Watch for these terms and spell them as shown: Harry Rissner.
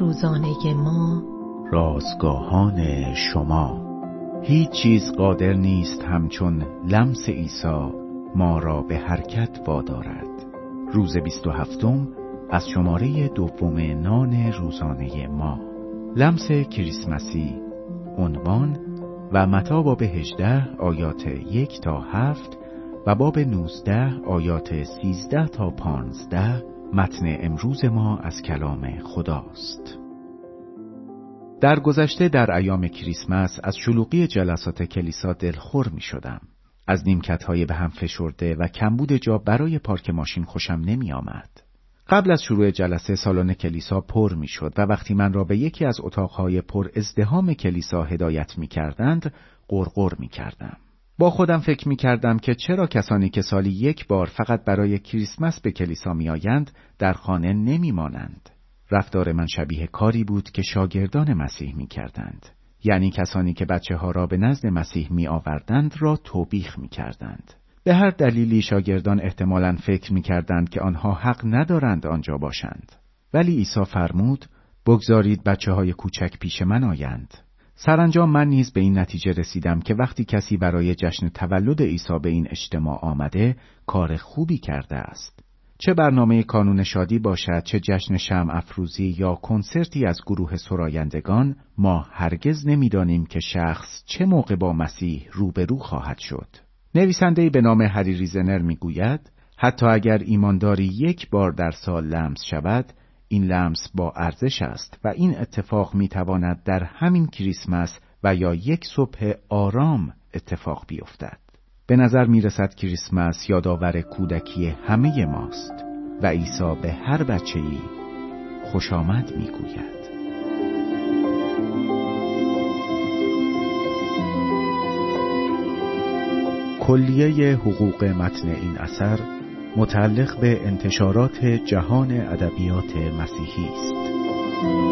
روزانه ما، رازگاهان شما. هیچ چیز قادر نیست همچون لمس عیسی ما را به حرکت وادارد. روز 27 از شماره 2 نان روزانه ما. لمس کریسمسی. عنوان و متی باب 18 آیات 1 تا 7 و باب 19 آیات 13 تا 15 متن امروز ما از کلام خداست. در گذشته در ایام کریسمس از شلوغی جلسات کلیسا دلخور می شدم. از نیمکت‌های به هم فشرده و کمبود جا برای پارک ماشین خوشم نمی آمد. قبل از شروع جلسه سالن کلیسا پر می شد و وقتی من را به یکی از اتاقهای پر ازدحام کلیسا هدایت می کردند، غرغر می کردم. با خودم فکر می کردم که چرا کسانی که سالی یک بار فقط برای کریسمس به کلیسا می آیند در خانه نمی مانند. رفتار من شبیه کاری بود که شاگردان مسیح می کردند. یعنی کسانی که بچه ها را به نزد مسیح می آوردند را توبیخ می کردند. به هر دلیلی شاگردان احتمالاً فکر می کردند که آنها حق ندارند آنجا باشند. ولی عیسی فرمود بگذارید بچه های کوچک پیش من آیند. سرانجام من نیز به این نتیجه رسیدم که وقتی کسی برای جشن تولد عیسی به این اجتماع آمده کار خوبی کرده است. چه برنامه کانون شادی باشد، چه جشن شمع افروزی یا کنسرتی از گروه سرایندگان، ما هرگز نمی‌دانیم که شخص چه موقع با مسیح روبرو خواهد شد. نویسنده‌ای به نام هری ریزنر می‌گوید حتی اگر ایمانداری یک بار در سال لمس شود، این لمس با ارزش است و این اتفاق می‌تواند در همین کریسمس و یا یک صبح آرام اتفاق بیفتد. به نظر می‌رسد کریسمس یادآور کودکی همه ماست و عیسی به هر بچه‌ای خوش آمد می‌گوید. کلیه حقوق متن این اثر متعلق به انتشارات جهان ادبیات مسیحی است.